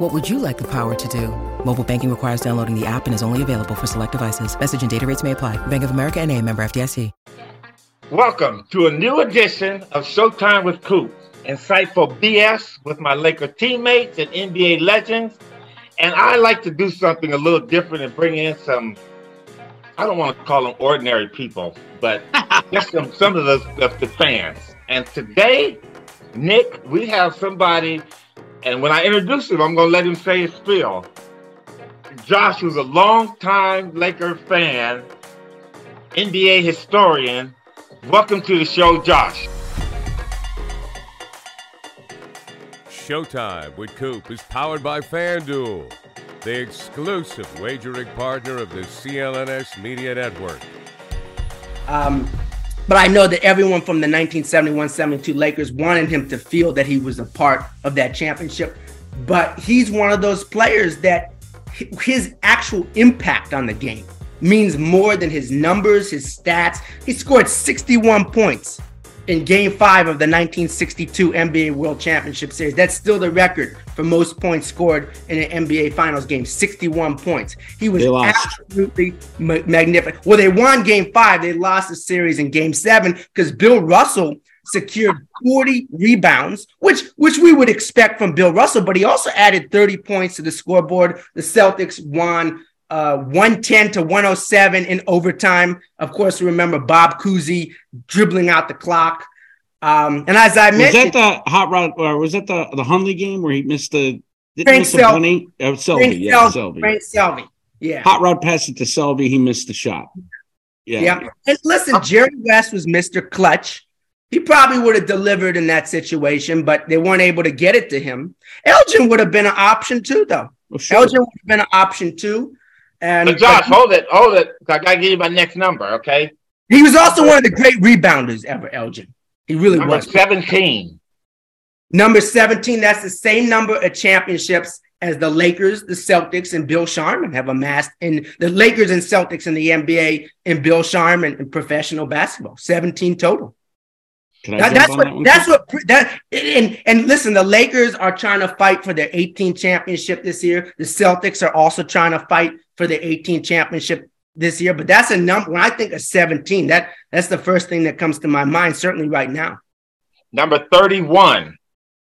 What would you like the power to do? Mobile banking requires downloading the app and is only available for select devices. Message and data rates may apply. Bank of America N.A., member FDIC. Welcome to a new edition of Showtime with Coop. Insightful BS with my Laker teammates and NBA legends. And I like to do something a little different and bring in some, I don't want to call them ordinary people, but just some of the fans. And today, Nick, we have somebody, and when I introduce him, I'm going to let him say his spiel. Josh, who's a longtime Laker fan, NBA historian, welcome to the show, Josh. Showtime with Coop is powered by FanDuel, the exclusive wagering partner of the CLNS Media Network. But I know that everyone from the 1971-72 Lakers wanted him to feel that he was a part of that championship. But he's one of those players that his actual impact on the game means more than his numbers, his stats. He scored 61 points in Game 5 of the 1962 NBA World Championship Series. That's still the record for most points scored in an NBA Finals game, 61 points. He was absolutely magnificent. Well, they won Game 5. They lost the series in Game 7 because Bill Russell secured 40 rebounds, which we would expect from Bill Russell, but he also added 30 points to the scoreboard. The Celtics won 110-107 in overtime. Of course, remember Bob Cousy dribbling out the clock. And as I mentioned, was that the hot rod, or was that the Hundley game where he missed the Frank Selby? Selby. Yeah. Hot rod passed it to Selby. He missed the shot. Yeah. And listen, Jerry West was Mr. Clutch. He probably would have delivered in that situation, but they weren't able to get it to him. Elgin would have been an option too, though. Well, sure. Elgin would have been an option too. And but Josh, hold it. I got to give you my next number, okay? He was also one of the great rebounders ever, Elgin. He really was. Number 17. Number 17, that's the same number of championships as the Lakers, the Celtics, and Bill Sharman have amassed in the Lakers and Celtics in the NBA and Bill Sharman in professional basketball. 17 total. And listen, the Lakers are trying to fight for their 18th championship this year. The Celtics are also trying to fight for their 18th championship this year. But that's a number. When I think of 17, that's the first thing that comes to my mind, certainly right now. Number 31,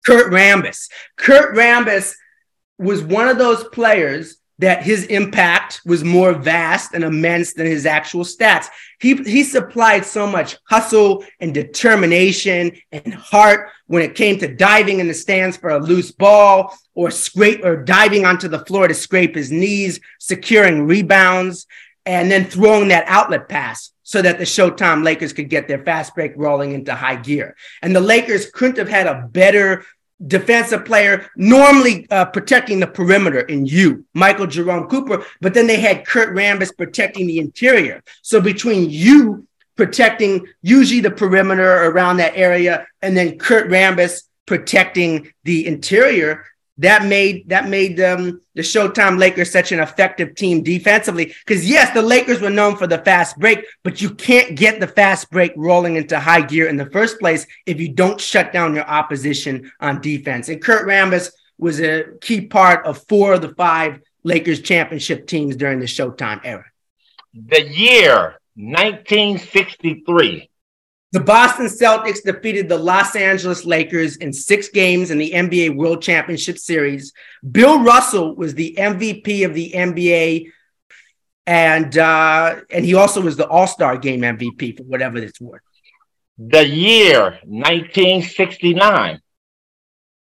Kurt Rambis. Kurt Rambis was one of those players that his impact was more vast and immense than his actual stats. He supplied so much hustle and determination and heart when it came to diving in the stands for a loose ball or diving onto the floor to scrape his knees, securing rebounds, and then throwing that outlet pass so that the Showtime Lakers could get their fast break rolling into high gear. And the Lakers couldn't have had a better defensive player, normally protecting the perimeter in you, Michael Jerome Cooper, but then they had Kurt Rambis protecting the interior. So between you protecting usually the perimeter around that area and then Kurt Rambis protecting the interior, that made the Showtime Lakers such an effective team defensively. Because yes, the Lakers were known for the fast break, but you can't get the fast break rolling into high gear in the first place if you don't shut down your opposition on defense. And Kurt Rambis was a key part of 4 of the 5 Lakers championship teams during the Showtime era. The year 1963. The Boston Celtics defeated the Los Angeles Lakers in 6 games in the NBA World Championship Series. Bill Russell was the MVP of the NBA And he also was the All-Star Game MVP for whatever it's worth. The year 1969.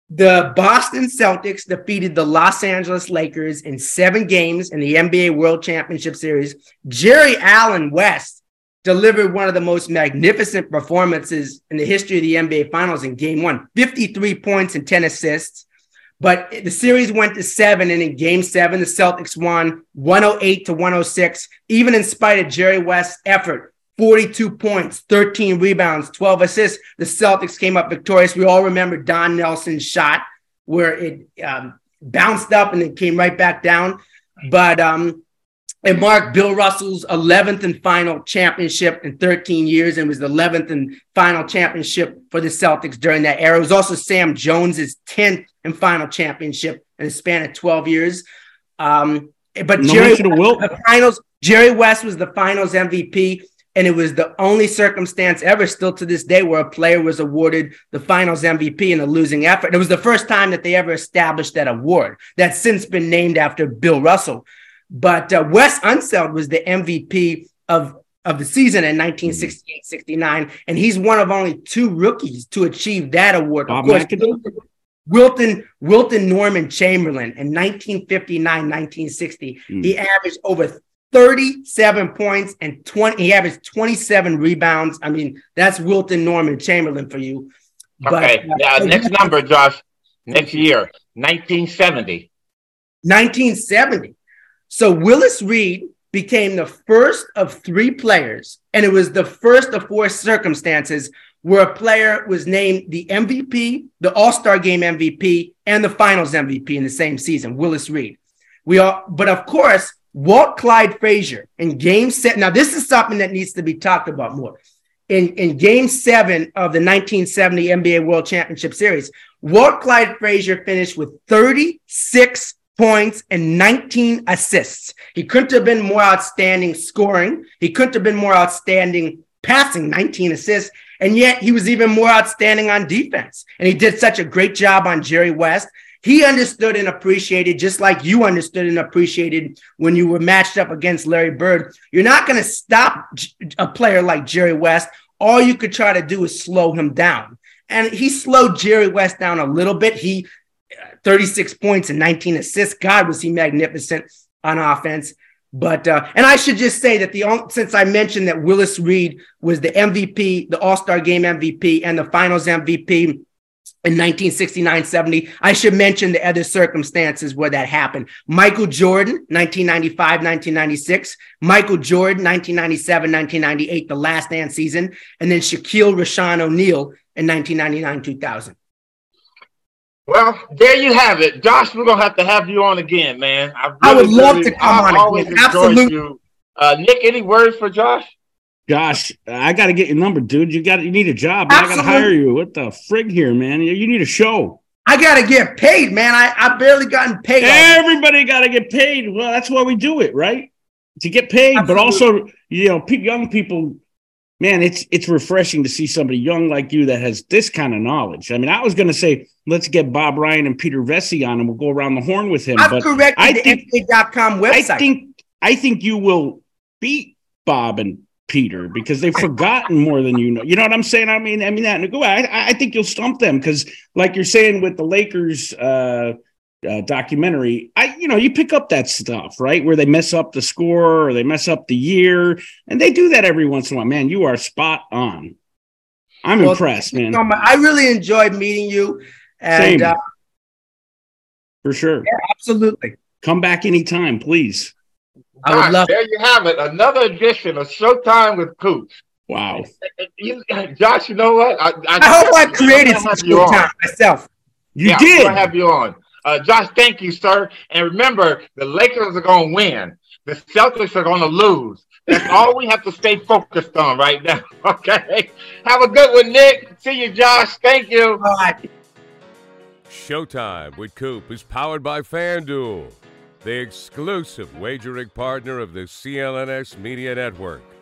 The Boston Celtics defeated the Los Angeles Lakers in 7 games in the NBA World Championship Series. Jerry Allen West delivered one of the most magnificent performances in the history of the NBA Finals in Game 1. 53 points and 10 assists. But the series went to 7, and in Game 7, the Celtics won 108-106, even in spite of Jerry West's effort. 42 points, 13 rebounds, 12 assists. The Celtics came up victorious. We all remember Don Nelson's shot where it bounced up and then came right back down. But it marked Bill Russell's 11th and final championship in 13 years and was the 11th and final championship for the Celtics during that era. It was also Sam Jones's 10th and final championship in the span of 12 years. But Jerry West was the finals MVP. And it was the only circumstance ever still to this day where a player was awarded the finals MVP in a losing effort. And it was the first time that they ever established that award that's since been named after Bill Russell. But Wes Unseld was the MVP of the season in 1968-69. And he's one of only 2 rookies to achieve that award. Bob, of course, Wilton Norman Chamberlain in 1959-1960. He averaged over 37 points and 20. He averaged 27 rebounds. I mean, that's Wilton Norman Chamberlain for you. But, okay. Next number, Josh. Next year, 1970. 1970. So Willis Reed became the first of 3 players, and it was the first of 4 circumstances where a player was named the MVP, the All-Star Game MVP, and the Finals MVP in the same season. Willis Reed. But of course, Walt Clyde Frazier in Game 7. Now, this is something that needs to be talked about more. In Game 7 of the 1970 NBA World Championship Series, Walt Clyde Frazier finished with 36 points and 19 assists. He couldn't have been more outstanding scoring. He couldn't have been more outstanding passing, 19 assists. And yet he was even more outstanding on defense. And he did such a great job on Jerry West. He understood and appreciated, just like you understood and appreciated when you were matched up against Larry Bird. You're not going to stop a player like Jerry West. All you could try to do is slow him down. And he slowed Jerry West down a little bit. He 36 points and 19 assists. God, was he magnificent on offense. But and I should just say that since I mentioned that Willis Reed was the MVP, the All-Star Game MVP, and the Finals MVP, in 1969-70, I should mention the other circumstances where that happened. Michael Jordan, 1995-1996. Michael Jordan, 1997-1998, the Last Dance season. And then Shaquille Rashawn O'Neal in 1999-2000. Well, there you have it. Josh, we're going to have you on again, man. I would love to come on again. Absolutely. Nick, any words for Josh? Gosh, I got to get your number, dude. You need a job. Man. I got to hire you. What the frig here, man? You need a show. I got to get paid, man. I barely gotten paid. Everybody got to get paid. Well, that's why we do it, right? To get paid, absolutely. But also, young people, man, it's refreshing to see somebody young like you that has this kind of knowledge. I mean, I was going to say, let's get Bob Ryan and Peter Vesey on, and we'll go around the horn with him. I've corrected the NBA.com website. I think you will beat Bob and Peter, because they've forgotten more than you know. You know what I'm saying? I mean that. I think you'll stump them because, like you're saying with the Lakers documentary, you pick up that stuff, right? Where they mess up the score or they mess up the year, and they do that every once in a while. Man, you are spot on. I'm impressed, man. I really enjoyed meeting you, and same. For sure, yeah, absolutely. Come back anytime, please. I would love there you have it. Another edition of Showtime with Coop. Wow. Josh, you know what? I hope I created some Showtime myself. You did. I'll have you on. Josh, thank you, sir. And remember, the Lakers are going to win. The Celtics are going to lose. That's all we have to stay focused on right now. Okay? Have a good one, Nick. See you, Josh. Thank you. Bye. Showtime with Coop is powered by FanDuel, the exclusive wagering partner of the CLNS Media Network.